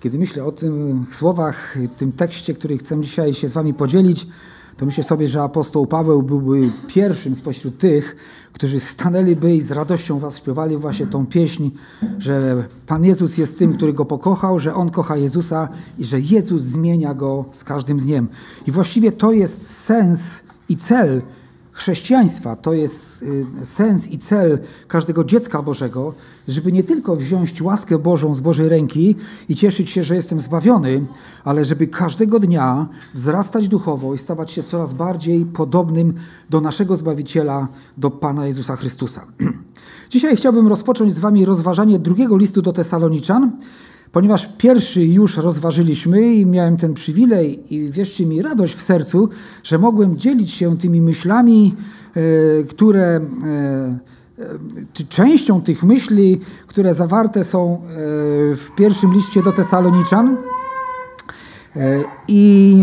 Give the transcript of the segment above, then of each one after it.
Kiedy myślę o tych słowach, tym tekście, który chcę dzisiaj się z wami podzielić, to myślę sobie, że apostoł Paweł byłby pierwszym spośród tych, którzy stanęliby i z radością was śpiewali właśnie tą pieśń, że Pan Jezus jest tym, który go pokochał, że on kocha Jezusa i że Jezus zmienia go z każdym dniem. I właściwie to jest sens i cel chrześcijaństwa, to jest sens i cel każdego dziecka Bożego, żeby nie tylko wziąć łaskę Bożą z Bożej ręki i cieszyć się, że jestem zbawiony, ale żeby każdego dnia wzrastać duchowo i stawać się coraz bardziej podobnym do naszego Zbawiciela, do Pana Jezusa Chrystusa. Dzisiaj chciałbym rozpocząć z wami rozważanie drugiego listu do Tesaloniczan, ponieważ pierwszy już rozważyliśmy i miałem ten przywilej i wierzcie mi radość w sercu, że mogłem dzielić się tymi myślami, które, czy częścią tych myśli, które zawarte są w pierwszym liście do Tesaloniczan. I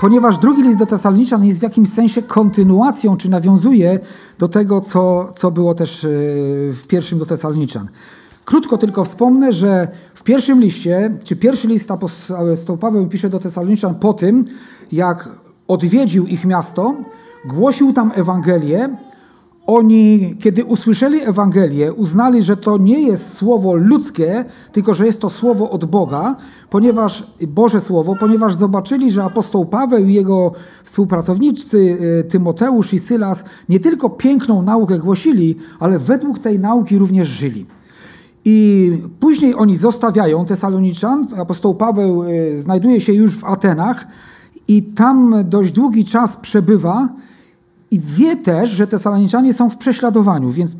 ponieważ drugi list do Tesaloniczan jest w jakimś sensie kontynuacją, czy nawiązuje do tego, co było też w pierwszym do Tesaloniczan. Krótko tylko wspomnę, że w pierwszym liście, czy pierwszy list apostoł Paweł pisze do Tesaloniczan po tym, jak odwiedził ich miasto, głosił tam Ewangelię. Oni, kiedy usłyszeli Ewangelię, uznali, że to nie jest słowo ludzkie, tylko że jest to słowo od Boga, ponieważ Boże Słowo, ponieważ zobaczyli, że apostoł Paweł i jego współpracownicy Tymoteusz i Sylas nie tylko piękną naukę głosili, ale według tej nauki również żyli. I później oni zostawiają Tesaloniczan. Apostoł Paweł znajduje się już w Atenach i tam dość długi czas przebywa i wie też, że Tesaloniczanie są w prześladowaniu, więc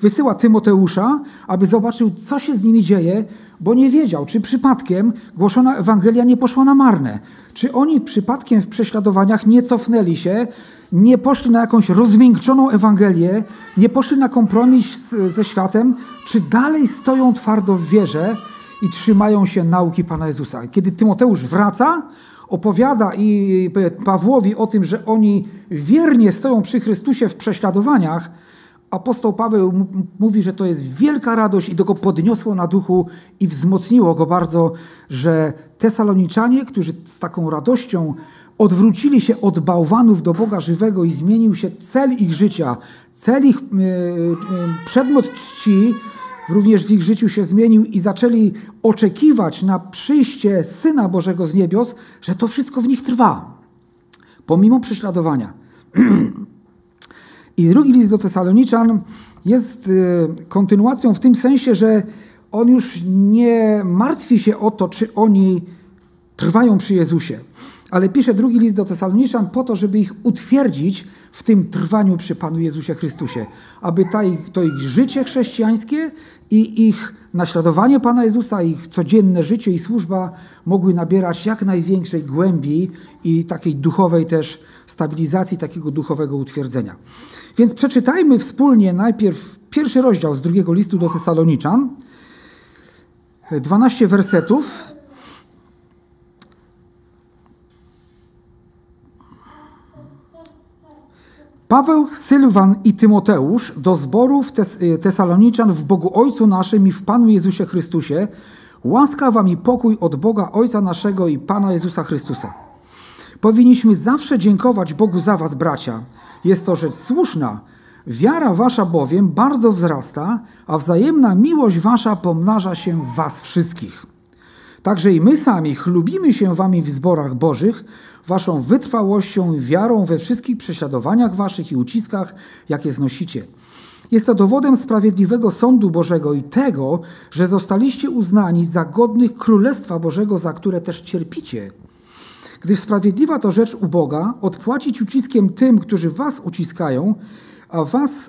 wysyła Tymoteusza, aby zobaczył, co się z nimi dzieje, bo nie wiedział, czy przypadkiem głoszona Ewangelia nie poszła na marne, czy oni przypadkiem w prześladowaniach nie cofnęli się, nie poszli na jakąś rozmiękczoną Ewangelię, nie poszli na kompromis ze światem, czy dalej stoją twardo w wierze i trzymają się nauki Pana Jezusa. Kiedy Tymoteusz wraca, opowiada i Pawłowi o tym, że oni wiernie stoją przy Chrystusie w prześladowaniach, apostoł Paweł mówi, że to jest wielka radość i to go podniosło na duchu i wzmocniło go bardzo, że Tesaloniczanie, którzy z taką radością odwrócili się od bałwanów do Boga żywego i zmienił się cel ich życia, cel ich przedmiot czci, również w ich życiu się zmienił i zaczęli oczekiwać na przyjście Syna Bożego z niebios, że to wszystko w nich trwa, pomimo prześladowania. I drugi list do Tesaloniczan jest kontynuacją w tym sensie, że on już nie martwi się o to, czy oni trwają przy Jezusie, ale pisze drugi list do Tesaloniczan po to, żeby ich utwierdzić w tym trwaniu przy Panu Jezusie Chrystusie, aby to ich życie chrześcijańskie i ich naśladowanie Pana Jezusa, ich codzienne życie i służba mogły nabierać jak największej głębi i takiej duchowej też stabilizacji, takiego duchowego utwierdzenia. Więc przeczytajmy wspólnie najpierw pierwszy rozdział z drugiego listu do Tesaloniczan, 12 wersetów. Paweł, Sylwan i Tymoteusz do zborów Tesaloniczan w Bogu Ojcu naszym i w Panu Jezusie Chrystusie, łaska wam i pokój od Boga Ojca naszego i Pana Jezusa Chrystusa. Powinniśmy zawsze dziękować Bogu za was, bracia. Jest to rzecz słuszna. Wiara wasza bowiem bardzo wzrasta, a wzajemna miłość wasza pomnaża się w was wszystkich. Także i my sami chlubimy się wami w zborach Bożych, waszą wytrwałością i wiarą we wszystkich prześladowaniach waszych i uciskach, jakie znosicie. Jest to dowodem sprawiedliwego sądu Bożego i tego, że zostaliście uznani za godnych Królestwa Bożego, za które też cierpicie. Gdyż sprawiedliwa to rzecz u Boga, odpłacić uciskiem tym, którzy was uciskają,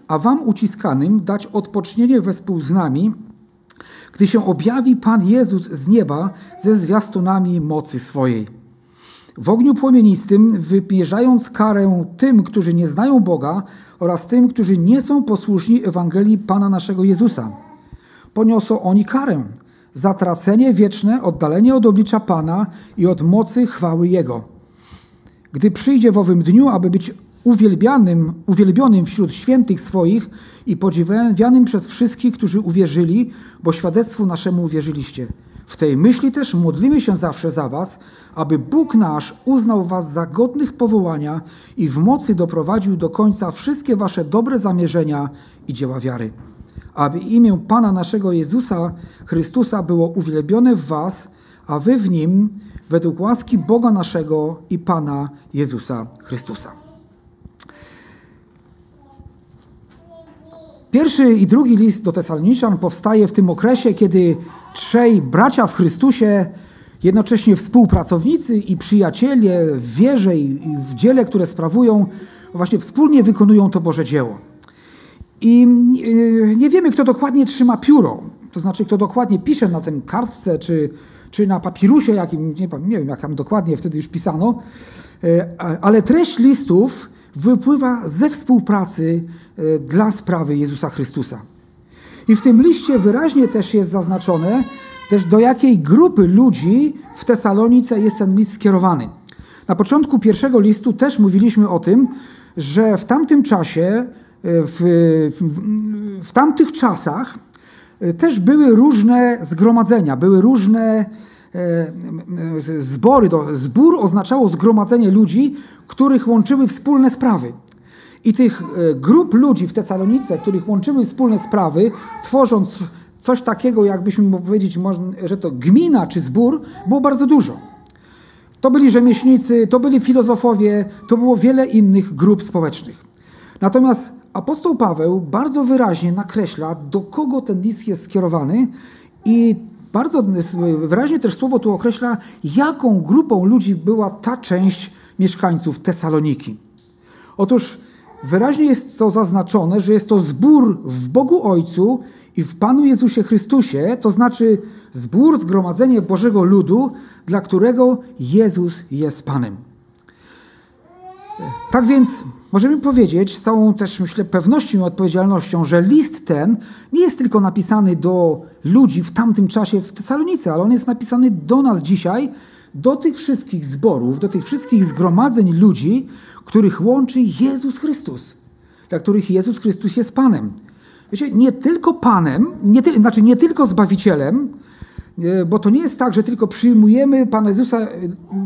a wam uciskanym dać odpocznienie wespół z nami, gdy się objawi Pan Jezus z nieba ze zwiastunami mocy swojej. W ogniu płomienistym, wymierzając karę tym, którzy nie znają Boga oraz tym, którzy nie są posłuszni Ewangelii Pana naszego Jezusa. Poniosą oni karę, zatracenie wieczne, oddalenie od oblicza Pana i od mocy chwały Jego. Gdy przyjdzie w owym dniu, aby być uwielbionym wśród świętych swoich i podziwianym przez wszystkich, którzy uwierzyli, bo świadectwu naszemu uwierzyliście. W tej myśli też modlimy się zawsze za was, aby Bóg nasz uznał was za godnych powołania i w mocy doprowadził do końca wszystkie wasze dobre zamierzenia i dzieła wiary. Aby imię Pana naszego Jezusa Chrystusa było uwielbione w was, a wy w Nim, według łaski Boga naszego i Pana Jezusa Chrystusa. Pierwszy i drugi list do Tesaloniczan powstaje w tym okresie, kiedy trzej bracia w Chrystusie, jednocześnie współpracownicy i przyjaciele w wierze i w dziele, które sprawują, właśnie wspólnie wykonują to Boże dzieło. I nie wiemy, kto dokładnie trzyma pióro, to znaczy kto dokładnie pisze na tym kartce, czy na papirusie jakim, nie wiem jak tam dokładnie wtedy już pisano, ale treść listów wypływa ze współpracy dla sprawy Jezusa Chrystusa. I w tym liście wyraźnie też jest zaznaczone, też do jakiej grupy ludzi w Tesalonice jest ten list skierowany. Na początku pierwszego listu też mówiliśmy o tym, że w tamtym czasie, w tamtych czasach też były różne zgromadzenia, były różne zbory. Zbór oznaczało zgromadzenie ludzi, których łączyły wspólne sprawy. I tych grup ludzi w Tesalonice, których łączyły wspólne sprawy, tworząc coś takiego, jakbyśmy mogli powiedzieć, że to gmina czy zbór, było bardzo dużo. To byli rzemieślnicy, to byli filozofowie, to było wiele innych grup społecznych. Natomiast apostoł Paweł bardzo wyraźnie nakreśla, do kogo ten list jest skierowany i bardzo wyraźnie też słowo tu określa, jaką grupą ludzi była ta część mieszkańców Tesaloniki. Otóż wyraźnie jest to zaznaczone, że jest to zbór w Bogu Ojcu i w Panu Jezusie Chrystusie, to znaczy zbór, zgromadzenie Bożego ludu, dla którego Jezus jest Panem. Tak więc możemy powiedzieć z całą też, myślę, pewnością i odpowiedzialnością, że list ten nie jest tylko napisany do ludzi w tamtym czasie w Tesalonice, ale on jest napisany do nas dzisiaj, do tych wszystkich zborów, do tych wszystkich zgromadzeń ludzi, których łączy Jezus Chrystus, dla których Jezus Chrystus jest Panem. Wiecie, nie tylko Panem, nie tylko Zbawicielem, bo to nie jest tak, że tylko przyjmujemy Pana Jezusa,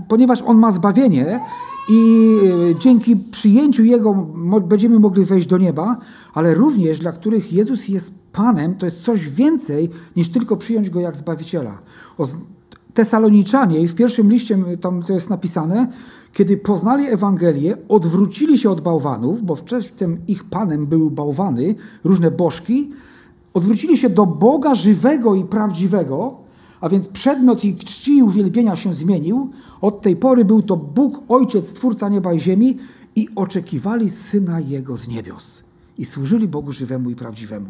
ponieważ On ma zbawienie, i dzięki przyjęciu Jego będziemy mogli wejść do nieba, ale również dla których Jezus jest Panem, to jest coś więcej niż tylko przyjąć Go jak Zbawiciela. Tesaloniczanie, i w pierwszym liście tam to jest napisane, kiedy poznali Ewangelię, odwrócili się od bałwanów, bo wcześniej ich Panem były bałwany, różne bożki, odwrócili się do Boga żywego i prawdziwego, a więc przedmiot ich czci i uwielbienia się zmienił. Od tej pory był to Bóg, Ojciec, Twórca nieba i ziemi i oczekiwali Syna Jego z niebios. I służyli Bogu żywemu i prawdziwemu.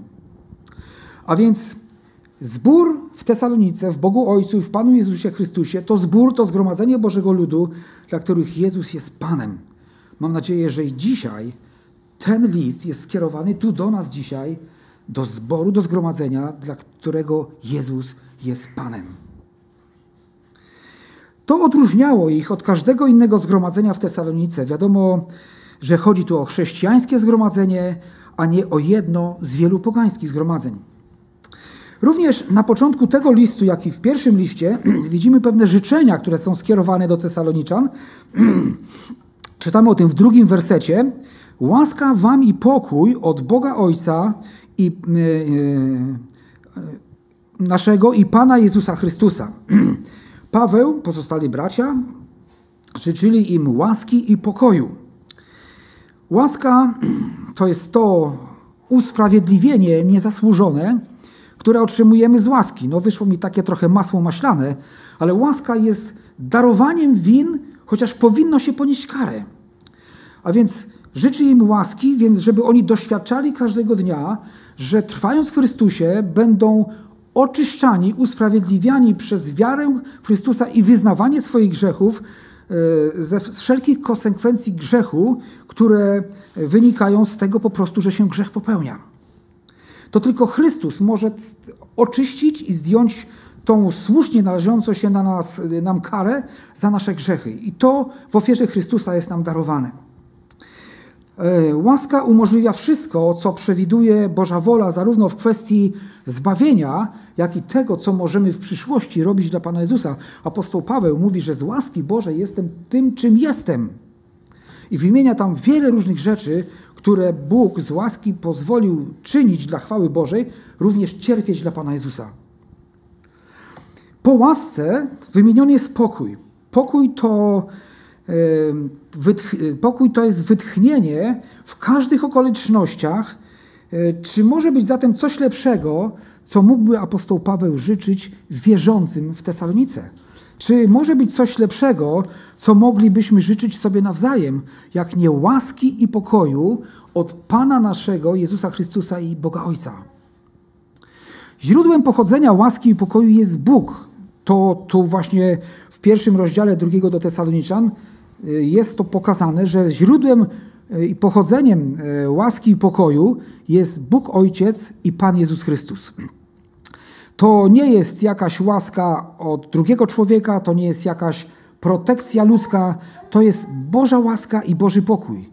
A więc zbór w Tesalonice, w Bogu Ojcu i w Panu Jezusie Chrystusie, to zbór, to zgromadzenie Bożego ludu, dla których Jezus jest Panem. Mam nadzieję, że i dzisiaj ten list jest skierowany tu do nas dzisiaj, do zboru, do zgromadzenia, dla którego Jezus jest Panem. To odróżniało ich od każdego innego zgromadzenia w Tesalonice. Wiadomo, że chodzi tu o chrześcijańskie zgromadzenie, a nie o jedno z wielu pogańskich zgromadzeń. Również na początku tego listu, jak i w pierwszym liście, widzimy pewne życzenia, które są skierowane do Tesaloniczan. Czytamy o tym w drugim wersecie. Łaska wam i pokój od Boga Ojca i naszego i Pana Jezusa Chrystusa. Paweł, pozostali bracia, życzyli im łaski i pokoju. Łaska to jest to usprawiedliwienie niezasłużone, które otrzymujemy z łaski. No wyszło mi takie trochę masło maślane, ale łaska jest darowaniem win, chociaż powinno się ponieść karę. A więc życzy im łaski, więc żeby oni doświadczali każdego dnia, że trwając w Chrystusie będą oczyszczani, usprawiedliwiani przez wiarę Chrystusa i wyznawanie swoich grzechów ze wszelkich konsekwencji grzechu, które wynikają z tego po prostu, że się grzech popełnia. To tylko Chrystus może oczyścić i zdjąć tą słusznie należącą się nam karę za nasze grzechy. I to w ofierze Chrystusa jest nam darowane. Łaska umożliwia wszystko, co przewiduje Boża wola, zarówno w kwestii zbawienia, jak i tego, co możemy w przyszłości robić dla Pana Jezusa. Apostoł Paweł mówi, że z łaski Bożej jestem tym, czym jestem. I wymienia tam wiele różnych rzeczy, które Bóg z łaski pozwolił czynić dla chwały Bożej, również cierpieć dla Pana Jezusa. Po łasce wymieniony jest pokój. Pokój to jest wytchnienie w każdych okolicznościach. Czy może być zatem coś lepszego, co mógłby apostoł Paweł życzyć wierzącym w Tesalonice? Czy może być coś lepszego, co moglibyśmy życzyć sobie nawzajem, jak nie łaski i pokoju od Pana naszego Jezusa Chrystusa i Boga Ojca? Źródłem pochodzenia łaski i pokoju jest Bóg. To tu właśnie w pierwszym rozdziale 2 do Tesaloniczan jest to pokazane, że źródłem i pochodzeniem łaski i pokoju jest Bóg Ojciec i Pan Jezus Chrystus. To nie jest jakaś łaska od drugiego człowieka, to nie jest jakaś protekcja ludzka, to jest Boża łaska i Boży pokój.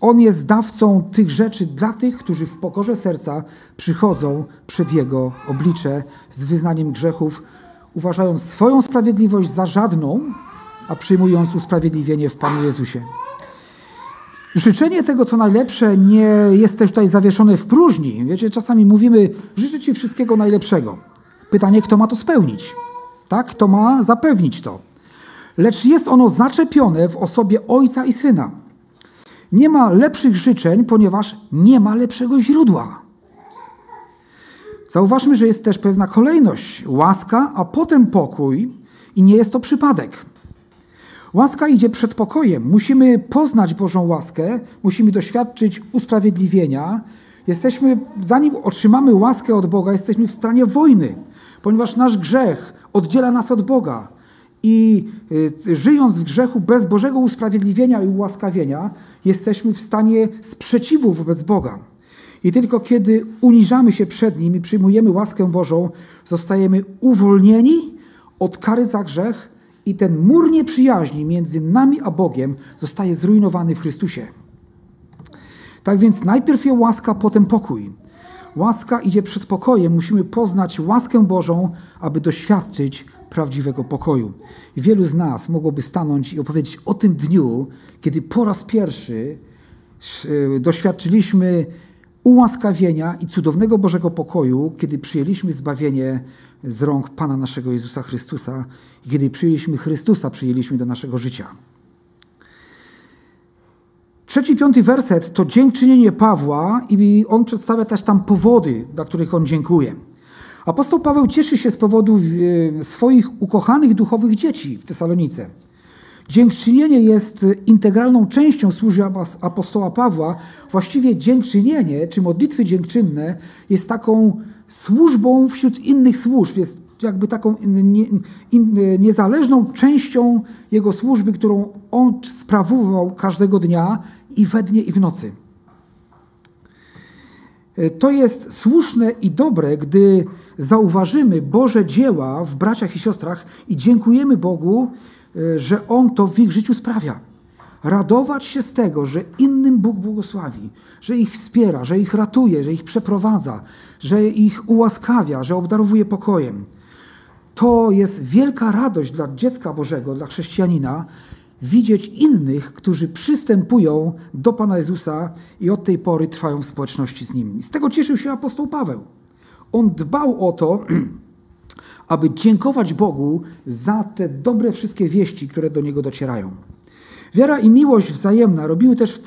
On jest dawcą tych rzeczy dla tych, którzy w pokorze serca przychodzą przed Jego oblicze z wyznaniem grzechów, uważając swoją sprawiedliwość za żadną, a przyjmując usprawiedliwienie w Panu Jezusie. Życzenie tego, co najlepsze, nie jest też tutaj zawieszone w próżni. Wiecie, czasami mówimy, życzę Ci wszystkiego najlepszego. Pytanie, kto ma to spełnić? Tak? Kto ma zapewnić to? Lecz jest ono zaczepione w osobie Ojca i Syna. Nie ma lepszych życzeń, ponieważ nie ma lepszego źródła. Zauważmy, że jest też pewna kolejność. Łaska, a potem pokój i nie jest to przypadek. Łaska idzie przed pokojem. Musimy poznać Bożą łaskę, musimy doświadczyć usprawiedliwienia. Zanim otrzymamy łaskę od Boga, jesteśmy w stanie wojny, ponieważ nasz grzech oddziela nas od Boga. I żyjąc w grzechu bez Bożego usprawiedliwienia i ułaskawienia, jesteśmy w stanie sprzeciwu wobec Boga. I tylko kiedy uniżamy się przed Nim i przyjmujemy łaskę Bożą, zostajemy uwolnieni od kary za grzech i ten mur nieprzyjaźni między nami a Bogiem zostaje zrujnowany w Chrystusie. Tak więc najpierw jest łaska, potem pokój. Łaska idzie przed pokojem. Musimy poznać łaskę Bożą, aby doświadczyć prawdziwego pokoju. I wielu z nas mogłoby stanąć i opowiedzieć o tym dniu, kiedy po raz pierwszy doświadczyliśmy ułaskawienia i cudownego Bożego pokoju, kiedy przyjęliśmy zbawienie z rąk Pana naszego Jezusa Chrystusa i kiedy przyjęliśmy Chrystusa, przyjęliśmy do naszego życia. 3-5 werset to dziękczynienie Pawła i on przedstawia też tam powody, dla których on dziękuje. Apostoł Paweł cieszy się z powodu swoich ukochanych duchowych dzieci w Tesalonice. Dziękczynienie jest integralną częścią służby apostoła Pawła. Właściwie dziękczynienie, czy modlitwy dziękczynne, jest taką służbą wśród innych służb. Jest jakby taką niezależną częścią jego służby, którą on sprawuwał każdego dnia i we dnie, i w nocy. To jest słuszne i dobre, gdy zauważymy Boże dzieła w braciach i siostrach i dziękujemy Bogu, że On to w ich życiu sprawia. Radować się z tego, że innym Bóg błogosławi, że ich wspiera, że ich ratuje, że ich przeprowadza, że ich ułaskawia, że obdarowuje pokojem. To jest wielka radość dla dziecka Bożego, dla chrześcijanina, widzieć innych, którzy przystępują do Pana Jezusa i od tej pory trwają w społeczności z Nim. Z tego cieszył się apostoł Paweł. On dbał o to, aby dziękować Bogu za te dobre wszystkie wieści, które do niego docierają. Wiara i miłość wzajemna robiły też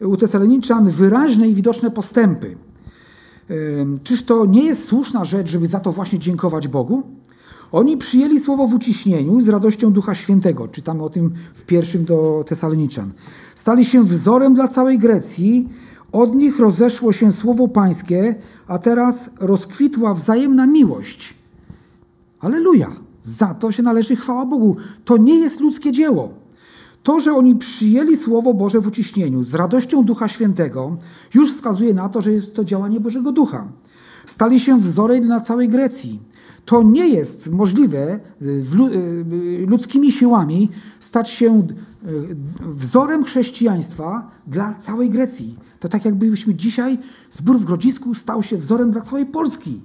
u Tesaloniczan wyraźne i widoczne postępy. Czyż to nie jest słuszna rzecz, żeby za to właśnie dziękować Bogu? Oni przyjęli słowo w uciśnieniu z radością Ducha Świętego. Czytamy o tym w 1 do Tesaloniczan. Stali się wzorem dla całej Grecji. Od nich rozeszło się słowo Pańskie, a teraz rozkwitła wzajemna miłość. Alleluja! Za to się należy chwała Bogu. To nie jest ludzkie dzieło. To, że oni przyjęli Słowo Boże w uciśnieniu z radością Ducha Świętego, już wskazuje na to, że jest to działanie Bożego Ducha. Stali się wzorem dla całej Grecji. To nie jest możliwe ludzkimi siłami stać się wzorem chrześcijaństwa dla całej Grecji. To tak jakbyśmy dzisiaj zbór w Grodzisku stał się wzorem dla całej Polski.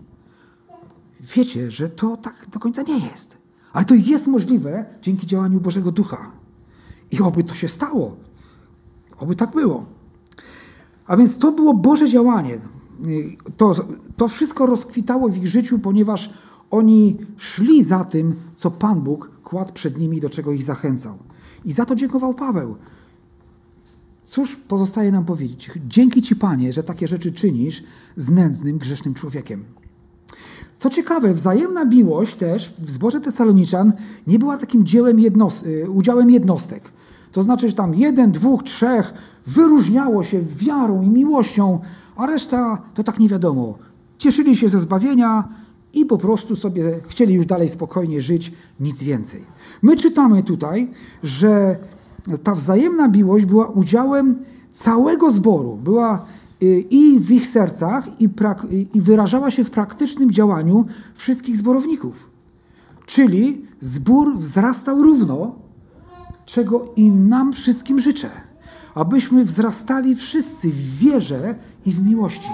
Wiecie, że to tak do końca nie jest. Ale to jest możliwe dzięki działaniu Bożego Ducha. I oby to się stało. Oby tak było. A więc to było Boże działanie. To wszystko rozkwitało w ich życiu, ponieważ oni szli za tym, co Pan Bóg kładł przed nimi, do czego ich zachęcał. I za to dziękował Paweł. Cóż pozostaje nam powiedzieć? Dzięki Ci, Panie, że takie rzeczy czynisz z nędznym, grzesznym człowiekiem. Co ciekawe, wzajemna miłość też w zborze Tesaloniczan nie była takim dziełem udziałem jednostek. To znaczy, że tam 1, 2, 3 wyróżniało się wiarą i miłością, a reszta to tak nie wiadomo. Cieszyli się ze zbawienia i po prostu sobie chcieli już dalej spokojnie żyć, nic więcej. My czytamy tutaj, że ta wzajemna miłość była udziałem całego zboru. Była i w ich sercach, i wyrażała się w praktycznym działaniu wszystkich zborowników. Czyli zbór wzrastał równo, czego i nam wszystkim życzę. Abyśmy wzrastali wszyscy w wierze i w miłości.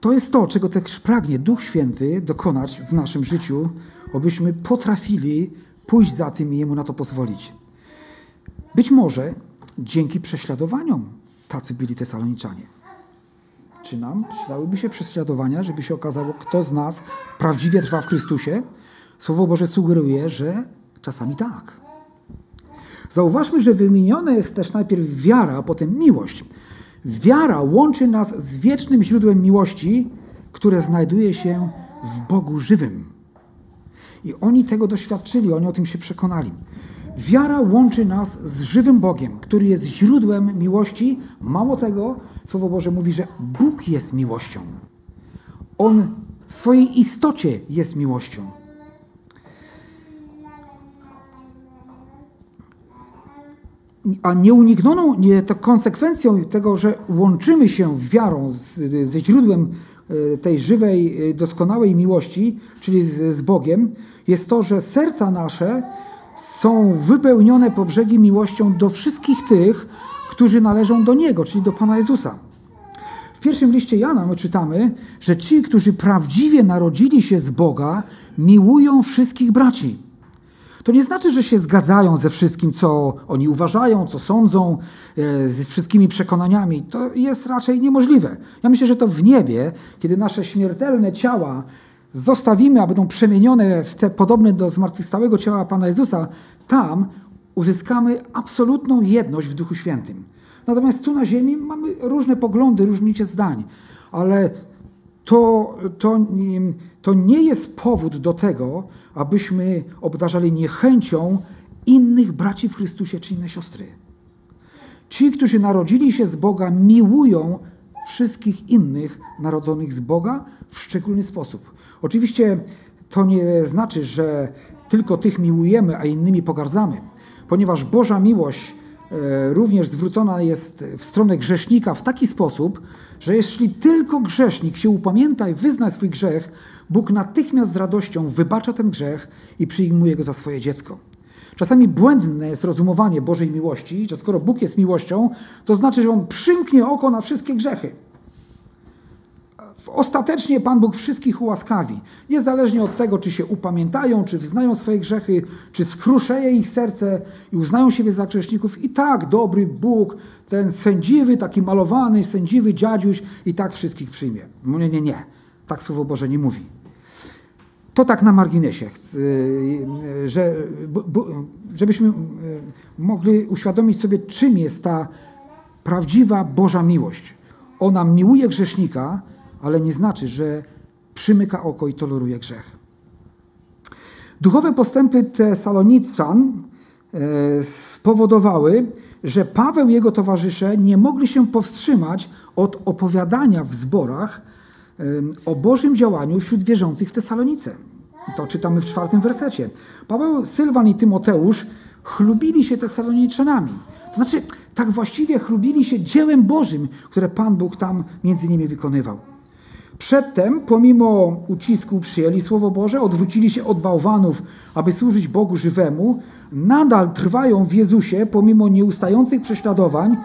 To jest to, czego też pragnie Duch Święty dokonać w naszym życiu, abyśmy potrafili pójść za tym i Jemu na to pozwolić. Być może dzięki prześladowaniom tacy byli Tesaloniczanie. Czy nam przydałyby się prześladowania, żeby się okazało, kto z nas prawdziwie trwa w Chrystusie? Słowo Boże sugeruje, że czasami tak. Zauważmy, że wymienione jest też najpierw wiara, a potem miłość. Wiara łączy nas z wiecznym źródłem miłości, które znajduje się w Bogu żywym. I oni tego doświadczyli, oni o tym się przekonali. Wiara łączy nas z żywym Bogiem, który jest źródłem miłości. Mało tego, Słowo Boże mówi, że Bóg jest miłością. On w swojej istocie jest miłością. A nieuniknioną konsekwencją tego, że łączymy się wiarą ze źródłem tej żywej, doskonałej miłości, czyli z Bogiem, jest to, że serca nasze są wypełnione po brzegi miłością do wszystkich tych, którzy należą do Niego, czyli do Pana Jezusa. W pierwszym liście Jana my czytamy, że ci, którzy prawdziwie narodzili się z Boga, miłują wszystkich braci. To nie znaczy, że się zgadzają ze wszystkim, co oni uważają, co sądzą, z wszystkimi przekonaniami. To jest raczej niemożliwe. Ja myślę, że to w niebie, kiedy nasze śmiertelne ciała zostawimy, a będą przemienione w te podobne do zmartwychwstałego ciała Pana Jezusa, tam uzyskamy absolutną jedność w Duchu Świętym. Natomiast tu na ziemi mamy różne poglądy, różnice zdań, ale to nie jest powód do tego, abyśmy obdarzali niechęcią innych braci w Chrystusie czy inne siostry. Ci, którzy narodzili się z Boga, miłują wszystkich innych narodzonych z Boga w szczególny sposób. Oczywiście to nie znaczy, że tylko tych miłujemy, a innymi pogardzamy, ponieważ Boża miłość również zwrócona jest w stronę grzesznika w taki sposób, że jeśli tylko grzesznik się upamięta i wyzna swój grzech, Bóg natychmiast z radością wybacza ten grzech i przyjmuje go za swoje dziecko. Czasami błędne jest rozumowanie Bożej miłości, że skoro Bóg jest miłością, to znaczy, że On przymknie oko na wszystkie grzechy. Ostatecznie Pan Bóg wszystkich ułaskawi, niezależnie od tego, czy się upamiętają, czy wyznają swoje grzechy, czy skruszeje ich serce i uznają siebie za grzeszników. I tak dobry Bóg, ten sędziwy, taki malowany, sędziwy dziadziuś i tak wszystkich przyjmie. Nie, nie, nie. Tak Słowo Boże nie mówi. To tak na marginesie, żebyśmy mogli uświadomić sobie, czym jest ta prawdziwa Boża miłość. Ona miłuje grzesznika, ale nie znaczy, że przymyka oko i toleruje grzech. Duchowe postępy Tesaloniczan spowodowały, że Paweł i jego towarzysze nie mogli się powstrzymać od opowiadania w zborach o Bożym działaniu wśród wierzących w Tesalonice. To czytamy w 4 wersecie. Paweł, Sylwan i Tymoteusz chlubili się Tesaloniczanami. To znaczy, tak właściwie chlubili się dziełem Bożym, które Pan Bóg tam między nimi wykonywał. Przedtem, pomimo ucisku, przyjęli Słowo Boże, odwrócili się od bałwanów, aby służyć Bogu żywemu, nadal trwają w Jezusie, pomimo nieustających prześladowań.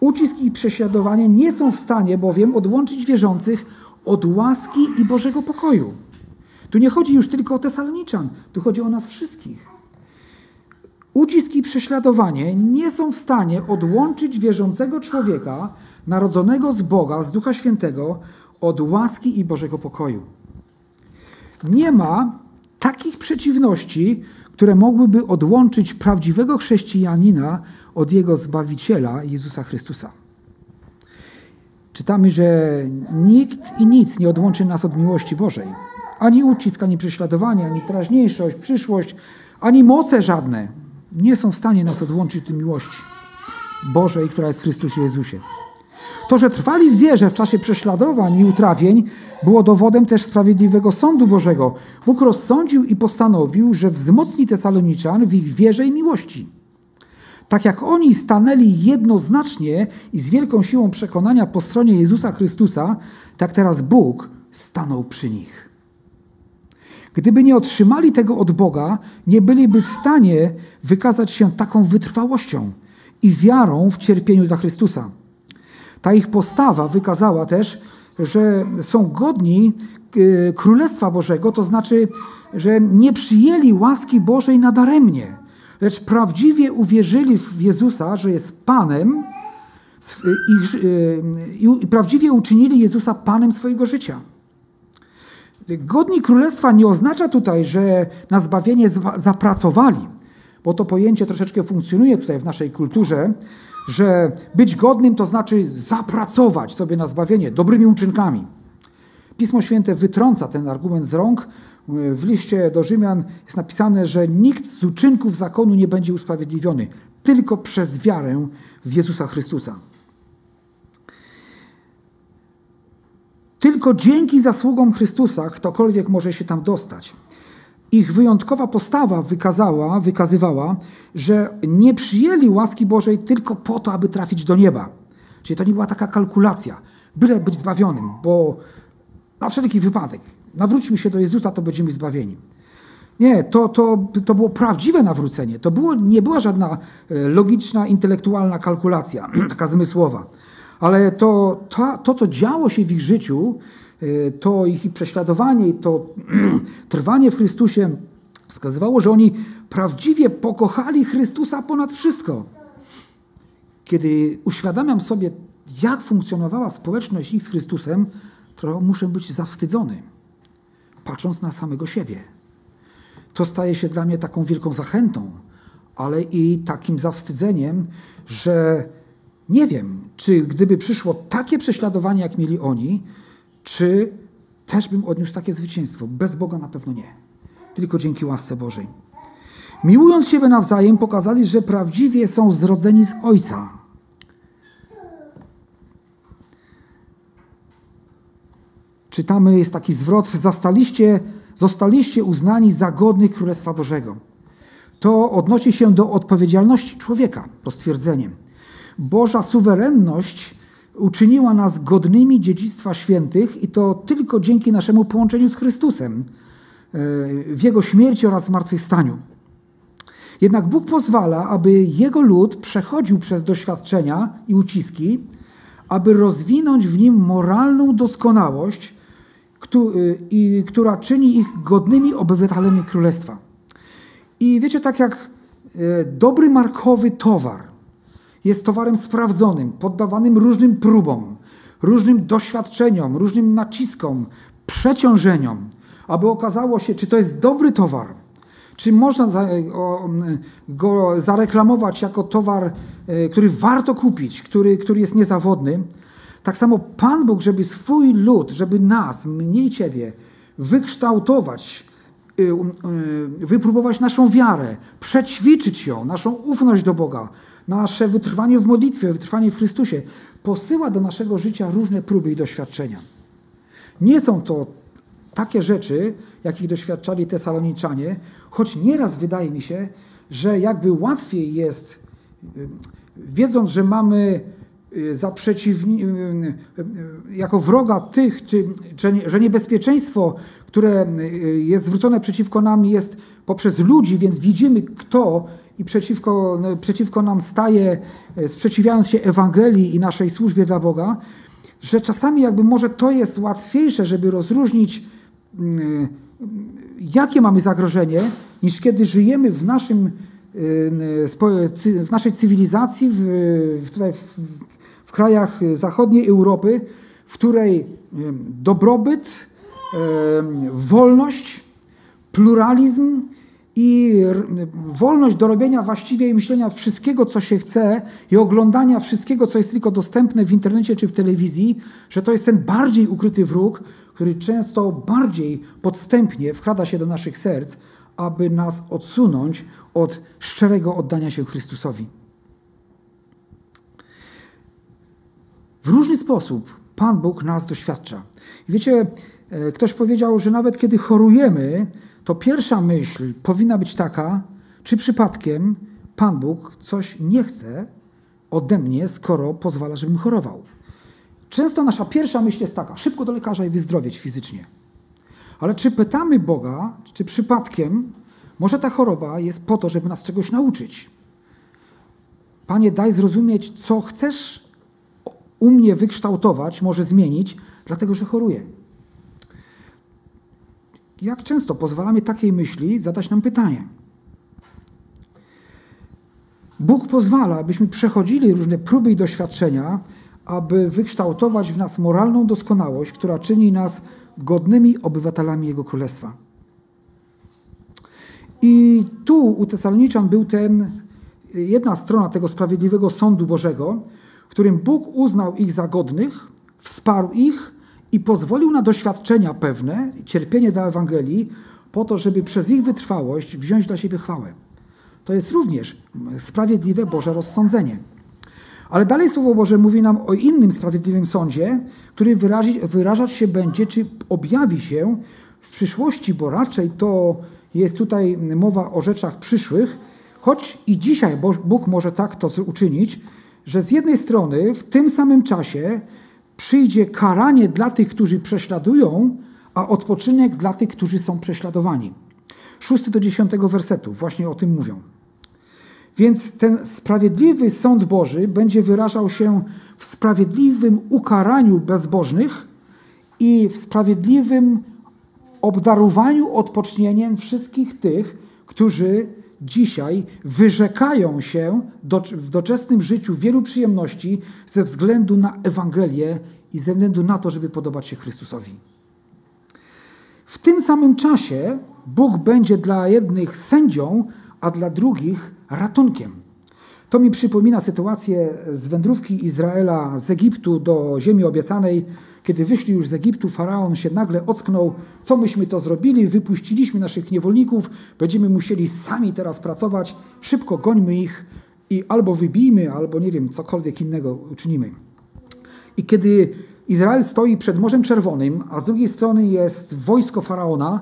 Ucisk i prześladowanie nie są w stanie bowiem odłączyć wierzących od łaski i Bożego pokoju. Tu nie chodzi już tylko o Tesaloniczan, tu chodzi o nas wszystkich. Ucisk i prześladowanie nie są w stanie odłączyć wierzącego człowieka, narodzonego z Boga, z Ducha Świętego, od łaski i Bożego pokoju. Nie ma takich przeciwności, które mogłyby odłączyć prawdziwego chrześcijanina od jego Zbawiciela, Jezusa Chrystusa. Czytamy, że nikt i nic nie odłączy nas od miłości Bożej. Ani ucisk, ani prześladowanie, ani teraźniejszość, przyszłość, ani moce żadne nie są w stanie nas odłączyć od miłości Bożej, która jest w Chrystusie Jezusie. To, że trwali w wierze w czasie prześladowań i utrapień, było dowodem też sprawiedliwego sądu Bożego. Bóg rozsądził i postanowił, że wzmocni Tesaloniczan w ich wierze i miłości. Tak jak oni stanęli jednoznacznie i z wielką siłą przekonania po stronie Jezusa Chrystusa, tak teraz Bóg stanął przy nich. Gdyby nie otrzymali tego od Boga, nie byliby w stanie wykazać się taką wytrwałością i wiarą w cierpieniu dla Chrystusa. Ta ich postawa wykazała też, że są godni Królestwa Bożego, to znaczy, że nie przyjęli łaski Bożej nadaremnie, lecz prawdziwie uwierzyli w Jezusa, że jest Panem i prawdziwie uczynili Jezusa Panem swojego życia. Godni Królestwa nie oznacza tutaj, że na zbawienie zapracowali, bo to pojęcie troszeczkę funkcjonuje tutaj w naszej kulturze, że być godnym to znaczy zapracować sobie na zbawienie dobrymi uczynkami. Pismo Święte wytrąca ten argument z rąk. W liście do Rzymian jest napisane, że nikt z uczynków zakonu nie będzie usprawiedliwiony, tylko przez wiarę w Jezusa Chrystusa. Tylko dzięki zasługom Chrystusa ktokolwiek może się tam dostać. Ich wyjątkowa postawa wykazywała, że nie przyjęli łaski Bożej tylko po to, aby trafić do nieba. Czyli to nie była taka kalkulacja, byle być zbawionym, bo na wszelki wypadek nawróćmy się do Jezusa, to będziemy zbawieni. Nie, to było prawdziwe nawrócenie. Nie była żadna logiczna, intelektualna kalkulacja, taka zmysłowa. Ale to, co działo się w ich życiu, to ich prześladowanie, to trwanie w Chrystusie wskazywało, że oni prawdziwie pokochali Chrystusa ponad wszystko. Kiedy uświadamiam sobie, jak funkcjonowała społeczność ich z Chrystusem, to muszę być zawstydzony, patrząc na samego siebie. To staje się dla mnie taką wielką zachętą, ale i takim zawstydzeniem, że nie wiem, czy gdyby przyszło takie prześladowanie, jak mieli oni, czy też bym odniósł takie zwycięstwo? Bez Boga na pewno nie. Tylko dzięki łasce Bożej. Miłując siebie nawzajem, pokazali, że prawdziwie są zrodzeni z Ojca. Czytamy, jest taki zwrot, zostaliście uznani za godnych Królestwa Bożego. To odnosi się do odpowiedzialności człowieka, to stwierdzenie. Boża suwerenność uczyniła nas godnymi dziedzictwa świętych i to tylko dzięki naszemu połączeniu z Chrystusem, w Jego śmierci oraz zmartwychwstaniu. Jednak Bóg pozwala, aby Jego lud przechodził przez doświadczenia i uciski, aby rozwinąć w nim moralną doskonałość, która czyni ich godnymi obywatelami Królestwa. I wiecie, tak jak dobry markowy towar jest towarem sprawdzonym, poddawanym różnym próbom, różnym doświadczeniom, różnym naciskom, przeciążeniom, aby okazało się, czy to jest dobry towar, czy można go zareklamować jako towar, który warto kupić, który jest niezawodny. Tak samo Pan Bóg, żeby swój lud, żeby nas, mnie i Ciebie, wykształtować, wypróbować naszą wiarę, przećwiczyć ją, naszą ufność do Boga, nasze wytrwanie w modlitwie, wytrwanie w Chrystusie, posyła do naszego życia różne próby i doświadczenia. Nie są to takie rzeczy, jakich doświadczali Tesaloniczanie, choć nieraz wydaje mi się, że jakby łatwiej jest, wiedząc, że mamy jako wroga tych, że niebezpieczeństwo, które jest zwrócone przeciwko nam, jest poprzez ludzi, więc widzimy kto i przeciwko nam staje, sprzeciwiając się Ewangelii i naszej służbie dla Boga, że czasami jakby może to jest łatwiejsze, żeby rozróżnić, jakie mamy zagrożenie, niż kiedy żyjemy w naszej cywilizacji, tutaj w krajach zachodniej Europy, w której dobrobyt, wolność, pluralizm i wolność do robienia właściwie i myślenia wszystkiego, co się chce i oglądania wszystkiego, co jest tylko dostępne w internecie czy w telewizji, że to jest ten bardziej ukryty wróg, który często bardziej podstępnie wkrada się do naszych serc, aby nas odsunąć od szczerego oddania się Chrystusowi. W różny sposób Pan Bóg nas doświadcza. I wiecie, ktoś powiedział, że nawet kiedy chorujemy, to pierwsza myśl powinna być taka, czy przypadkiem Pan Bóg coś nie chce ode mnie, skoro pozwala, żebym chorował. Często nasza pierwsza myśl jest taka, szybko do lekarza i wyzdrowieć fizycznie. Ale czy pytamy Boga, czy przypadkiem może ta choroba jest po to, żeby nas czegoś nauczyć? Panie, daj zrozumieć, co chcesz u mnie wykształtować, może zmienić, dlatego że choruję. Jak często pozwalamy takiej myśli zadać nam pytanie? Bóg pozwala, abyśmy przechodzili różne próby i doświadczenia, aby wykształtować w nas moralną doskonałość, która czyni nas godnymi obywatelami Jego Królestwa. I tu u Tesaloniczan był jedna strona tego sprawiedliwego sądu Bożego, w którym Bóg uznał ich za godnych, wsparł ich i pozwolił na doświadczenia pewne, cierpienie dla Ewangelii, po to, żeby przez ich wytrwałość wziąć dla siebie chwałę. To jest również sprawiedliwe Boże rozsądzenie. Ale dalej Słowo Boże mówi nam o innym sprawiedliwym sądzie, który wyrażać się będzie, czy objawi się w przyszłości, bo raczej to jest tutaj mowa o rzeczach przyszłych, choć i dzisiaj Bóg może tak to uczynić, że z jednej strony w tym samym czasie przyjdzie karanie dla tych, którzy prześladują, a odpoczynek dla tych, którzy są prześladowani. 6-10 wersetu właśnie o tym mówią. Więc ten sprawiedliwy sąd Boży będzie wyrażał się w sprawiedliwym ukaraniu bezbożnych i w sprawiedliwym obdarowaniu odpocznieniem wszystkich tych, którzy dzisiaj wyrzekają się w doczesnym życiu wielu przyjemności ze względu na Ewangelię i ze względu na to, żeby podobać się Chrystusowi. W tym samym czasie Bóg będzie dla jednych sędzią, a dla drugich ratunkiem. To mi przypomina sytuację z wędrówki Izraela z Egiptu do Ziemi Obiecanej. Kiedy wyszli już z Egiptu, faraon się nagle ocknął. Co myśmy to zrobili? Wypuściliśmy naszych niewolników. Będziemy musieli sami teraz pracować. Szybko gońmy ich i albo wybijmy, albo nie wiem, cokolwiek innego uczynimy. I kiedy Izrael stoi przed Morzem Czerwonym, a z drugiej strony jest wojsko faraona,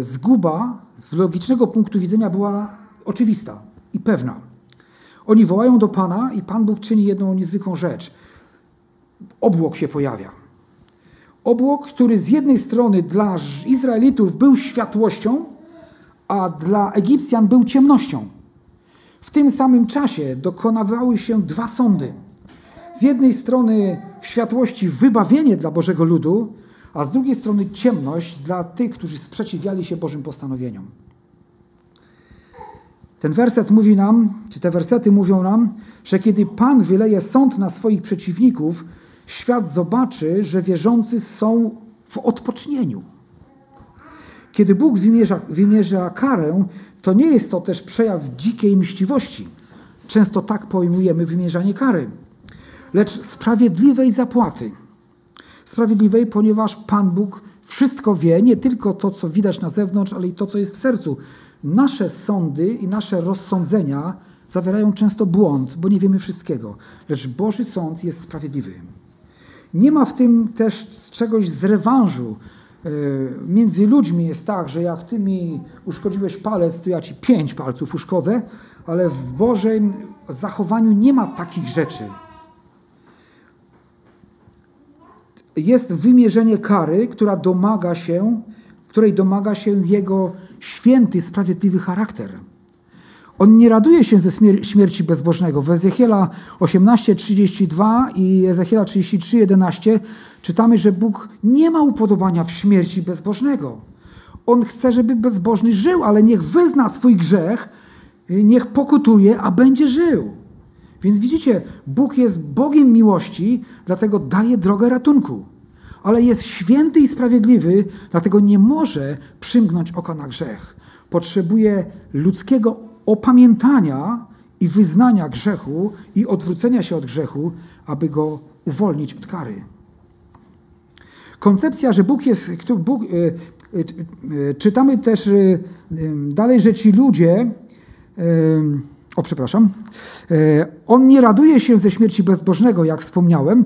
zguba z logicznego punktu widzenia była oczywista i pewna. Oni wołają do Pana i Pan Bóg czyni jedną niezwykłą rzecz. Obłok się pojawia. Obłok, który z jednej strony dla Izraelitów był światłością, a dla Egipcjan był ciemnością. W tym samym czasie dokonawały się dwa sądy. Z jednej strony w światłości wybawienie dla Bożego ludu, a z drugiej strony ciemność dla tych, którzy sprzeciwiali się Bożym postanowieniom. Ten werset mówi nam, czy te wersety mówią nam, że kiedy Pan wyleje sąd na swoich przeciwników, świat zobaczy, że wierzący są w odpocznieniu. Kiedy Bóg wymierza karę, to nie jest to też przejaw dzikiej mściwości. Często tak pojmujemy wymierzanie kary. Lecz sprawiedliwej zapłaty. Sprawiedliwej, ponieważ Pan Bóg wszystko wie, nie tylko to, co widać na zewnątrz, ale i to, co jest w sercu. Nasze sądy i nasze rozsądzenia zawierają często błąd, bo nie wiemy wszystkiego. Lecz Boży sąd jest sprawiedliwy. Nie ma w tym też czegoś z rewanżu. Między ludźmi jest tak, że jak ty mi uszkodziłeś palec, to ja ci 5 palców uszkodzę, ale w Bożym zachowaniu nie ma takich rzeczy. jest wymierzenie kary, której domaga się jego święty, sprawiedliwy charakter. On nie raduje się ze śmierci bezbożnego. W Ezechiela 18:32 i Ezechiela 33:11 czytamy, że Bóg nie ma upodobania w śmierci bezbożnego. On chce, żeby bezbożny żył, ale niech wyzna swój grzech, niech pokutuje, a będzie żył. Więc widzicie, Bóg jest Bogiem miłości, dlatego daje drogę ratunku. Ale jest święty i sprawiedliwy, dlatego nie może przymknąć oka na grzech. Potrzebuje ludzkiego opamiętania i wyznania grzechu i odwrócenia się od grzechu, aby go uwolnić od kary. Koncepcja, że Bóg jest... czytamy też dalej, że ci ludzie... On nie raduje się ze śmierci bezbożnego, jak wspomniałem,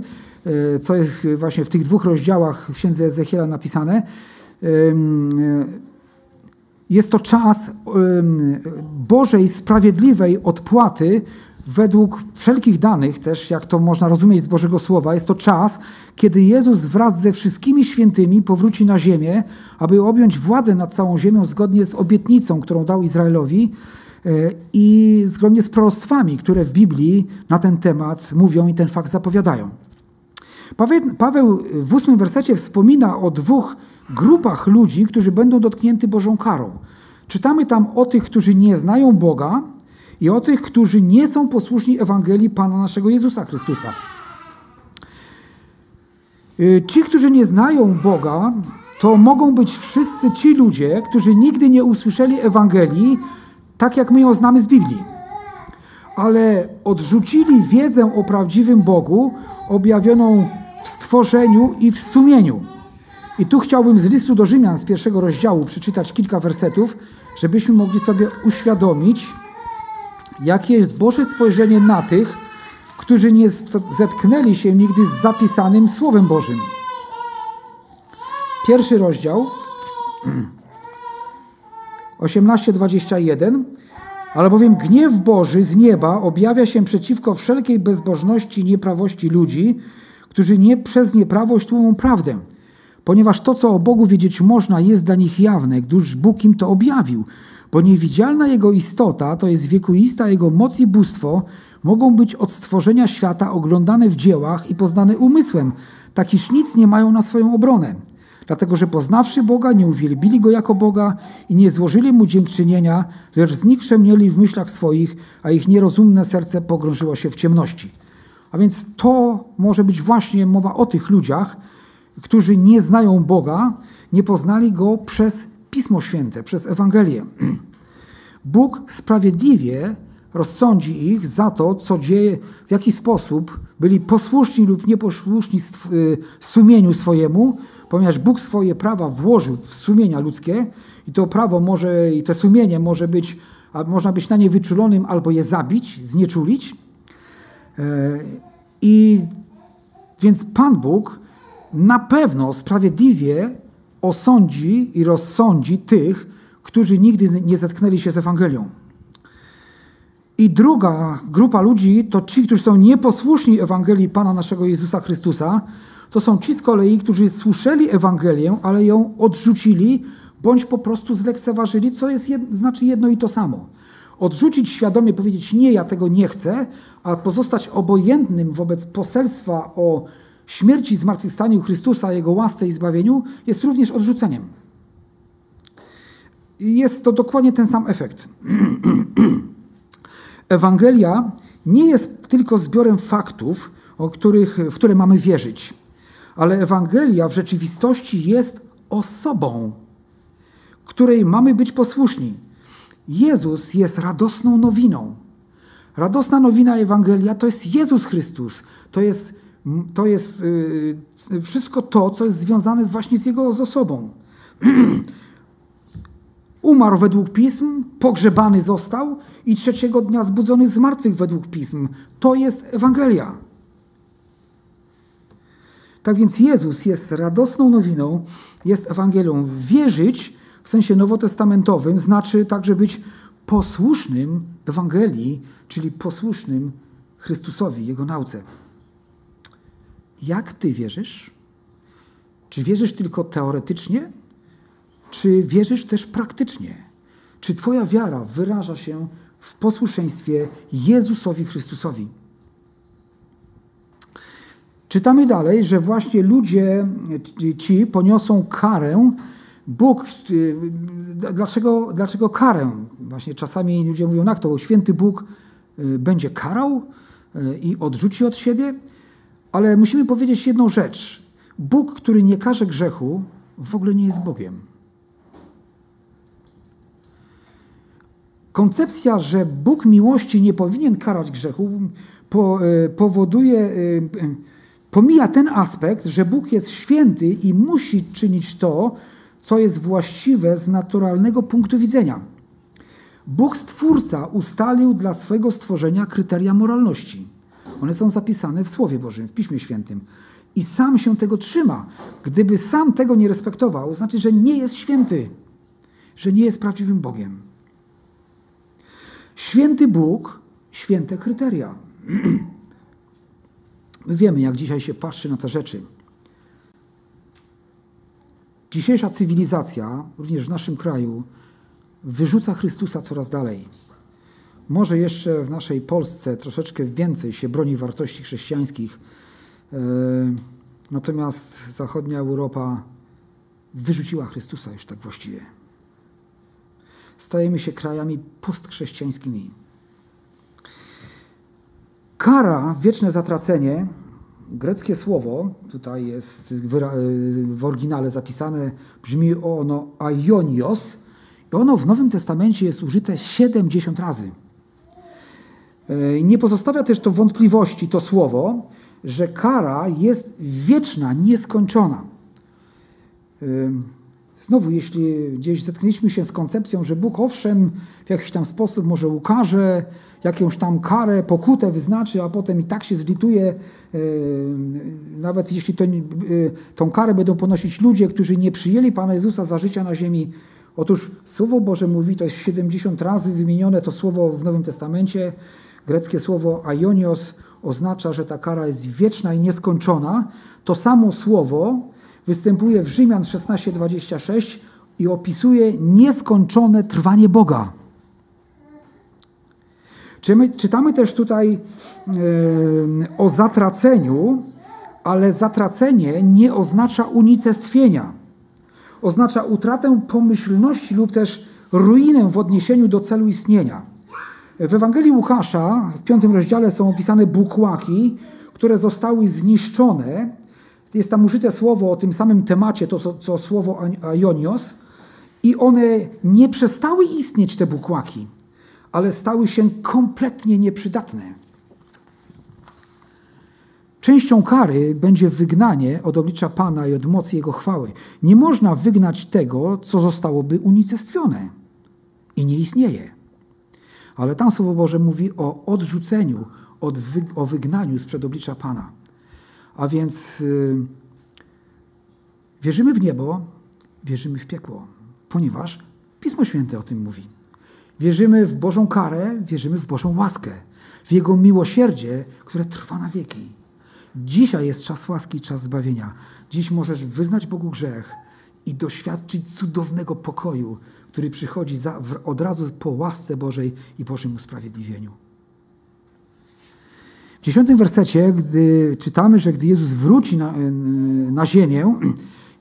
co jest właśnie w tych dwóch rozdziałach w księdze Ezechiela napisane. Jest to czas Bożej sprawiedliwej odpłaty według wszelkich danych, też jak to można rozumieć z Bożego Słowa. Jest to czas, kiedy Jezus wraz ze wszystkimi świętymi powróci na ziemię, aby objąć władzę nad całą ziemią zgodnie z obietnicą, którą dał Izraelowi i zgodnie z proroctwami, które w Biblii na ten temat mówią i ten fakt zapowiadają. Paweł w 8 wersecie wspomina o dwóch grupach ludzi, którzy będą dotknięty Bożą karą. Czytamy tam o tych, którzy nie znają Boga i o tych, którzy nie są posłuszni Ewangelii Pana naszego Jezusa Chrystusa. Ci, którzy nie znają Boga, to mogą być wszyscy ci ludzie, którzy nigdy nie usłyszeli Ewangelii, tak jak my ją znamy z Biblii. Ale odrzucili wiedzę o prawdziwym Bogu, objawioną w stworzeniu i w sumieniu. I tu chciałbym z listu do Rzymian z 1 rozdziału przeczytać kilka wersetów, żebyśmy mogli sobie uświadomić, jakie jest Boże spojrzenie na tych, którzy nie zetknęli się nigdy z zapisanym Słowem Bożym. 1 rozdział, 18:21. Albowiem gniew Boży z nieba objawia się przeciwko wszelkiej bezbożności i nieprawości ludzi, którzy przez nieprawość tłumią prawdę. Ponieważ to, co o Bogu wiedzieć można, jest dla nich jawne, gdyż Bóg im to objawił. Bo niewidzialna Jego istota, to jest wiekuista Jego moc i bóstwo, mogą być od stworzenia świata oglądane w dziełach i poznane umysłem, tak iż nic nie mają na swoją obronę. Dlatego, że poznawszy Boga, nie uwielbili Go jako Boga i nie złożyli Mu dziękczynienia, lecz znikrzemnieli w myślach swoich, a ich nierozumne serce pogrążyło się w ciemności. A więc to może być właśnie mowa o tych ludziach, którzy nie znają Boga, nie poznali Go przez Pismo Święte, przez Ewangelię. Bóg sprawiedliwie rozsądzi ich za to, co dzieje, w jaki sposób byli posłuszni lub nieposłuszni sumieniu swojemu, ponieważ Bóg swoje prawa włożył w sumienia ludzkie i to prawo może, i to sumienie może być, można być na nie wyczulonym albo je zabić, znieczulić. I więc Pan Bóg na pewno sprawiedliwie osądzi i rozsądzi tych, którzy nigdy nie zetknęli się z Ewangelią. I druga grupa ludzi to ci, którzy są nieposłuszni Ewangelii Pana naszego Jezusa Chrystusa. To są ci z kolei, którzy słyszeli Ewangelię, ale ją odrzucili bądź po prostu zlekceważyli, co jest znaczy jedno i to samo. Odrzucić świadomie, powiedzieć nie, ja tego nie chcę, a pozostać obojętnym wobec poselstwa o śmierci i zmartwychwstaniu Chrystusa, Jego łasce i zbawieniu jest również odrzuceniem. Jest to dokładnie ten sam efekt. Ewangelia nie jest tylko zbiorem faktów, w które mamy wierzyć, ale Ewangelia w rzeczywistości jest osobą, której mamy być posłuszni. Jezus jest radosną nowiną. Radosna nowina Ewangelia to jest Jezus Chrystus. To jest wszystko to, co jest związane właśnie z Jego osobą. Umarł według Pism, pogrzebany został i trzeciego dnia zbudzony z martwych według Pism. To jest Ewangelia. Tak więc Jezus jest radosną nowiną, jest Ewangelią. Wierzyć w sensie nowotestamentowym znaczy także być posłusznym Ewangelii, czyli posłusznym Chrystusowi, Jego nauce. Jak ty wierzysz? Czy wierzysz tylko teoretycznie? Czy wierzysz też praktycznie? Czy twoja wiara wyraża się w posłuszeństwie Jezusowi Chrystusowi? Czytamy dalej, że właśnie ludzie ci poniosą karę. Bóg, dlaczego karę? Właśnie czasami ludzie mówią, jak to, bo święty Bóg będzie karał i odrzuci od siebie? Ale musimy powiedzieć jedną rzecz. Bóg, który nie karze grzechu, w ogóle nie jest Bogiem. Koncepcja, że Bóg miłości nie powinien karać grzechu, powoduje, pomija ten aspekt, że Bóg jest święty i musi czynić to, co jest właściwe z naturalnego punktu widzenia. Bóg Stwórca ustalił dla swego stworzenia kryteria moralności. One są zapisane w Słowie Bożym, w Piśmie Świętym. I sam się tego trzyma. Gdyby sam tego nie respektował, znaczy, że nie jest święty, że nie jest prawdziwym Bogiem. Święty Bóg, święte kryteria. My wiemy, jak dzisiaj się patrzy na te rzeczy. Dzisiejsza cywilizacja, również w naszym kraju, wyrzuca Chrystusa coraz dalej. Może jeszcze w naszej Polsce troszeczkę więcej się broni wartości chrześcijańskich, natomiast zachodnia Europa wyrzuciła Chrystusa już tak właściwie. Stajemy się krajami postchrześcijańskimi. Kara, wieczne zatracenie, greckie słowo, tutaj jest w oryginale zapisane, brzmi ono aionios i ono w Nowym Testamencie jest użyte 70 razy. Nie pozostawia też to wątpliwości, to słowo, że kara jest wieczna, nieskończona. Znowu, jeśli gdzieś zetknęliśmy się z koncepcją, że Bóg owszem w jakiś tam sposób może ukarze, jakąś tam karę, pokutę wyznaczy, a potem i tak się zlituje, nawet jeśli tą karę będą ponosić ludzie, którzy nie przyjęli Pana Jezusa za życia na ziemi. Otóż Słowo Boże mówi, to jest 70 razy wymienione to słowo w Nowym Testamencie, greckie słowo aionios oznacza, że ta kara jest wieczna i nieskończona. To samo słowo występuje w Rzymian 16:26 i opisuje nieskończone trwanie Boga. Czytamy też tutaj o zatraceniu, ale zatracenie nie oznacza unicestwienia. Oznacza utratę pomyślności lub też ruinę w odniesieniu do celu istnienia. W Ewangelii Łukasza w 5 rozdziale są opisane bukłaki, które zostały zniszczone. Jest tam użyte słowo o tym samym temacie, to co słowo aionios. I one nie przestały istnieć, te bukłaki, ale stały się kompletnie nieprzydatne. Częścią kary będzie wygnanie od oblicza Pana i od mocy Jego chwały. Nie można wygnać tego, co zostałoby unicestwione i nie istnieje. Ale tam Słowo Boże mówi o odrzuceniu, o wygnaniu sprzed oblicza Pana. A więc wierzymy w niebo, wierzymy w piekło, ponieważ Pismo Święte o tym mówi. Wierzymy w Bożą karę, wierzymy w Bożą łaskę, w Jego miłosierdzie, które trwa na wieki. Dzisiaj jest czas łaski, czas zbawienia. Dziś możesz wyznać Bogu grzech i doświadczyć cudownego pokoju, który przychodzi od razu po łasce Bożej i Bożym usprawiedliwieniu. W 10 wersecie, gdy czytamy, że gdy Jezus wróci na ziemię,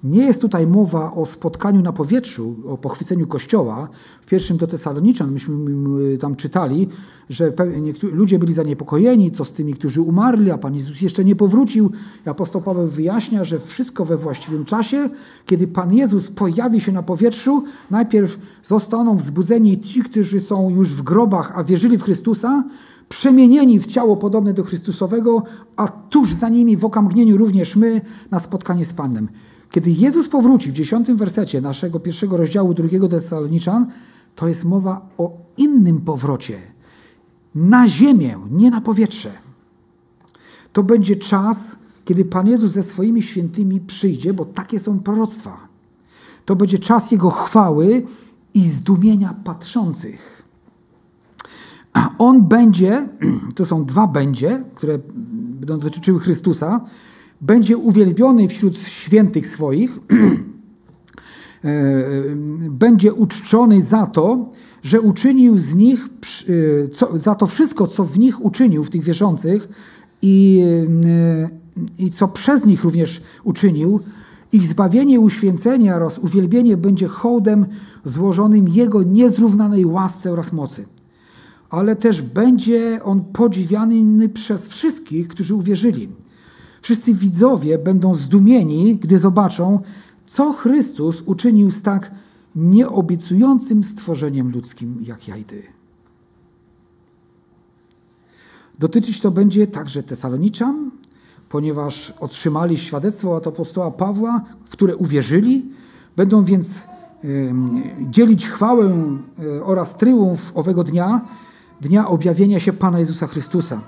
nie jest tutaj mowa o spotkaniu na powietrzu, o pochwyceniu Kościoła. W 1 do Tesaloniczan myśmy tam czytali, że ludzie byli zaniepokojeni, co z tymi, którzy umarli, a Pan Jezus jeszcze nie powrócił. Apostoł Paweł wyjaśnia, że wszystko we właściwym czasie, kiedy Pan Jezus pojawi się na powietrzu, najpierw zostaną wzbudzeni ci, którzy są już w grobach, a wierzyli w Chrystusa, przemienieni w ciało podobne do Chrystusowego, a tuż za nimi w okamgnieniu również my na spotkanie z Panem. Kiedy Jezus powróci w 10 wersecie naszego 1 rozdziału 2 Tesaloniczan, to jest mowa o innym powrocie. Na ziemię, nie na powietrze. To będzie czas, kiedy Pan Jezus ze swoimi świętymi przyjdzie, bo takie są proroctwa. To będzie czas Jego chwały i zdumienia patrzących. On będzie, to są dwa będzie, które będą dotyczyły Chrystusa, będzie uwielbiony wśród świętych swoich, będzie uczczony za to, że uczynił z nich, za to wszystko, co w nich uczynił, w tych wierzących i co przez nich również uczynił. Ich zbawienie, uświęcenie oraz uwielbienie będzie hołdem złożonym Jego niezrównanej łasce oraz mocy. Ale też będzie On podziwiany przez wszystkich, którzy uwierzyli. Wszyscy widzowie będą zdumieni, gdy zobaczą, co Chrystus uczynił z tak nieobiecującym stworzeniem ludzkim, jak ja i ty. Dotyczyć to będzie także Tesaloniczan, ponieważ otrzymali świadectwo od apostoła Pawła, w które uwierzyli. Będą więc dzielić chwałę oraz tryumf owego dnia, dnia objawienia się Pana Jezusa Chrystusa.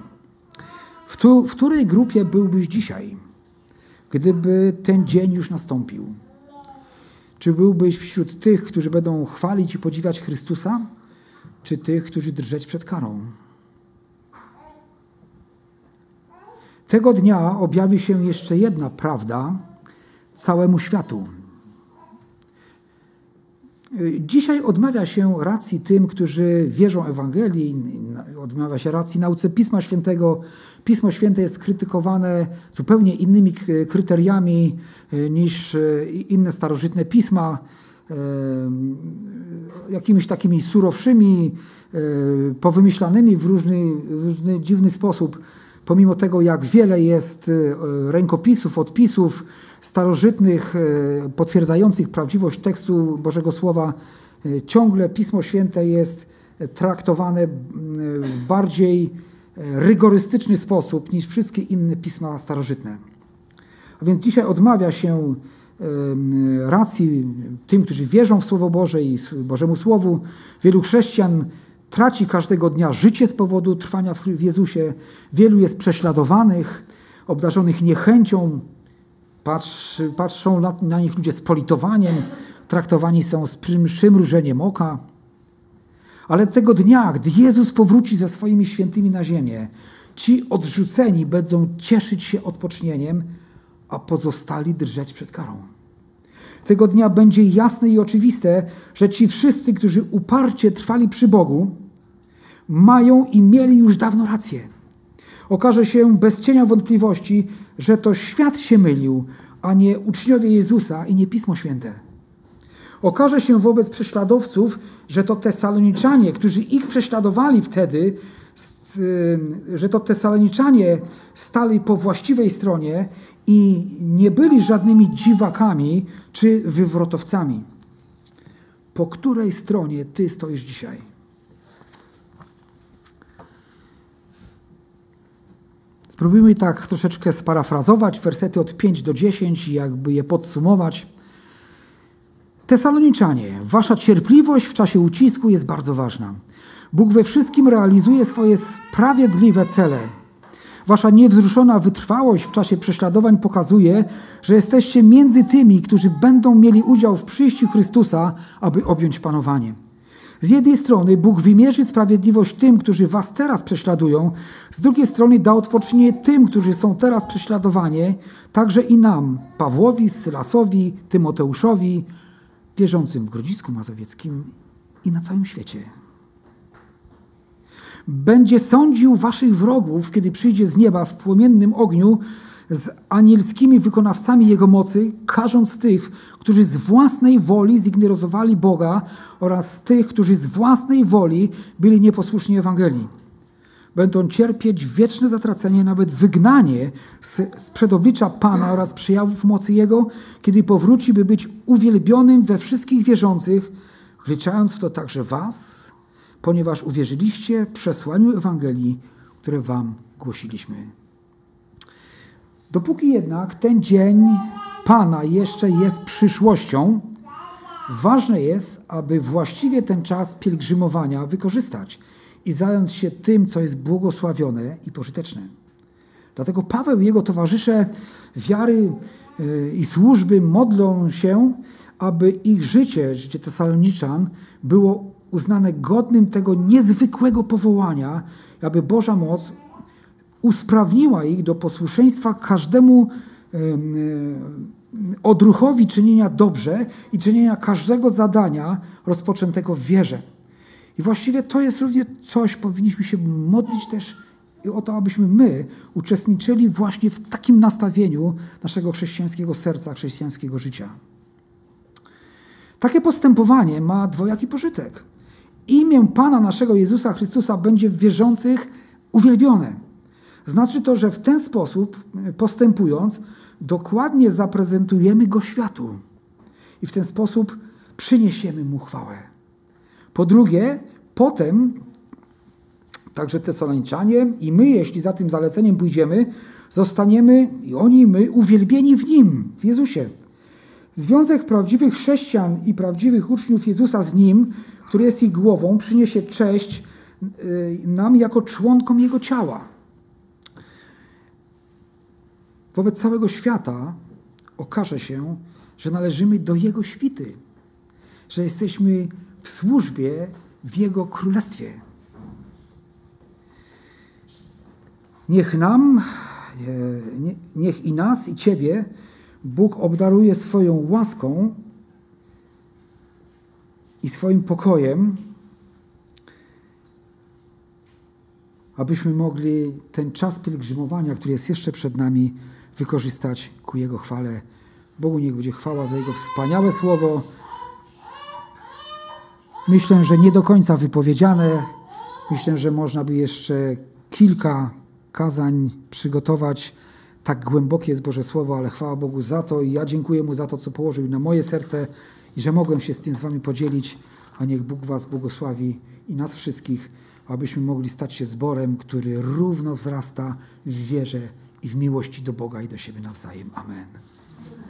W której grupie byłbyś dzisiaj, gdyby ten dzień już nastąpił? Czy byłbyś wśród tych, którzy będą chwalić i podziwiać Chrystusa, czy tych, którzy drżeć przed karą? Tego dnia objawi się jeszcze jedna prawda całemu światu. Dzisiaj odmawia się racji tym, którzy wierzą Ewangelii, odmawia się racji nauce Pisma Świętego. Pismo Święte jest krytykowane zupełnie innymi kryteriami niż inne starożytne pisma, jakimiś takimi surowszymi, powymyślanymi w różny dziwny sposób. Pomimo tego, jak wiele jest rękopisów, odpisów starożytnych potwierdzających prawdziwość tekstu Bożego Słowa, ciągle Pismo Święte jest traktowane w bardziej rygorystyczny sposób niż wszystkie inne pisma starożytne. A więc dzisiaj odmawia się racji tym, którzy wierzą w Słowo Boże i Bożemu Słowu. Wielu chrześcijan traci każdego dnia życie z powodu trwania w Jezusie. Wielu jest prześladowanych, obdarzonych niechęcią. Patrzą na nich ludzie z politowaniem, traktowani są z przymrużeniem oka. Ale tego dnia, gdy Jezus powróci ze swoimi świętymi na ziemię, ci odrzuceni będą cieszyć się odpocznieniem, a pozostali drżeć przed karą. Tego dnia będzie jasne i oczywiste, że ci wszyscy, którzy uparcie trwali przy Bogu, mają i mieli już dawno rację. Okaże się bez cienia wątpliwości, że to świat się mylił, a nie uczniowie Jezusa i nie Pismo Święte. Okaże się wobec prześladowców, że to Tesaloniczanie, którzy ich prześladowali wtedy, że to Tesaloniczanie stali po właściwej stronie i nie byli żadnymi dziwakami czy wywrotowcami. Po której stronie ty stoisz dzisiaj? Spróbujmy tak troszeczkę sparafrazować wersety od 5 do 10, jakby je podsumować. Tesaloniczanie, wasza cierpliwość w czasie ucisku jest bardzo ważna. Bóg we wszystkim realizuje swoje sprawiedliwe cele. Wasza niewzruszona wytrwałość w czasie prześladowań pokazuje, że jesteście między tymi, którzy będą mieli udział w przyjściu Chrystusa, aby objąć panowanie. Z jednej strony Bóg wymierzy sprawiedliwość tym, którzy was teraz prześladują, z drugiej strony da odpocznienie tym, którzy są teraz prześladowani, także i nam, Pawłowi, Sylasowi, Tymoteuszowi, wierzącym w Grodzisku Mazowieckim i na całym świecie. Będzie sądził waszych wrogów, kiedy przyjdzie z nieba w płomiennym ogniu z anielskimi wykonawcami Jego mocy, karząc tych, którzy z własnej woli zignorowali Boga oraz tych, którzy z własnej woli byli nieposłuszni Ewangelii. Będą cierpieć wieczne zatracenie, nawet wygnanie z przedoblicza Pana oraz przejawów mocy Jego, kiedy powróci, by być uwielbionym we wszystkich wierzących, wliczając w to także was, ponieważ uwierzyliście przesłaniu Ewangelii, które wam głosiliśmy. Dopóki jednak ten dzień Pana jeszcze jest przyszłością, ważne jest, aby właściwie ten czas pielgrzymowania wykorzystać i zająć się tym, co jest błogosławione i pożyteczne. Dlatego Paweł i jego towarzysze wiary i służby modlą się, aby ich życie, życie Tesaloniczan, było uznane godnym tego niezwykłego powołania, aby Boża moc usprawniła ich do posłuszeństwa każdemu odruchowi czynienia dobrze i czynienia każdego zadania rozpoczętego w wierze. I właściwie to jest również coś, powinniśmy się modlić też o to, abyśmy my uczestniczyli właśnie w takim nastawieniu naszego chrześcijańskiego serca, chrześcijańskiego życia. Takie postępowanie ma dwojaki pożytek. Imię Pana naszego Jezusa Chrystusa będzie w wierzących uwielbione. Znaczy to, że w ten sposób postępując, dokładnie zaprezentujemy Go światu i w ten sposób przyniesiemy Mu chwałę. Po drugie, potem także Tesaloniczanie i my, jeśli za tym zaleceniem pójdziemy, zostaniemy i oni i my uwielbieni w Nim, w Jezusie. Związek prawdziwych chrześcijan i prawdziwych uczniów Jezusa z Nim, który jest ich głową, przyniesie cześć nam jako członkom Jego ciała. Wobec całego świata okaże się, że należymy do Jego świty, że jesteśmy w służbie w Jego Królestwie. Niech i nas, i Ciebie Bóg obdaruje swoją łaską i swoim pokojem, abyśmy mogli ten czas pielgrzymowania, który jest jeszcze przed nami, wykorzystać ku Jego chwale. Bogu niech będzie chwała za Jego wspaniałe słowo. Myślę, że nie do końca wypowiedziane. Myślę, że można by jeszcze kilka kazań przygotować. Tak głębokie jest Boże Słowo, ale chwała Bogu za to i ja dziękuję Mu za to, co położył na moje serce i że mogłem się z tym z Wami podzielić, a niech Bóg Was błogosławi i nas wszystkich, abyśmy mogli stać się zborem, który równo wzrasta w wierze i w miłości do Boga i do siebie nawzajem. Amen.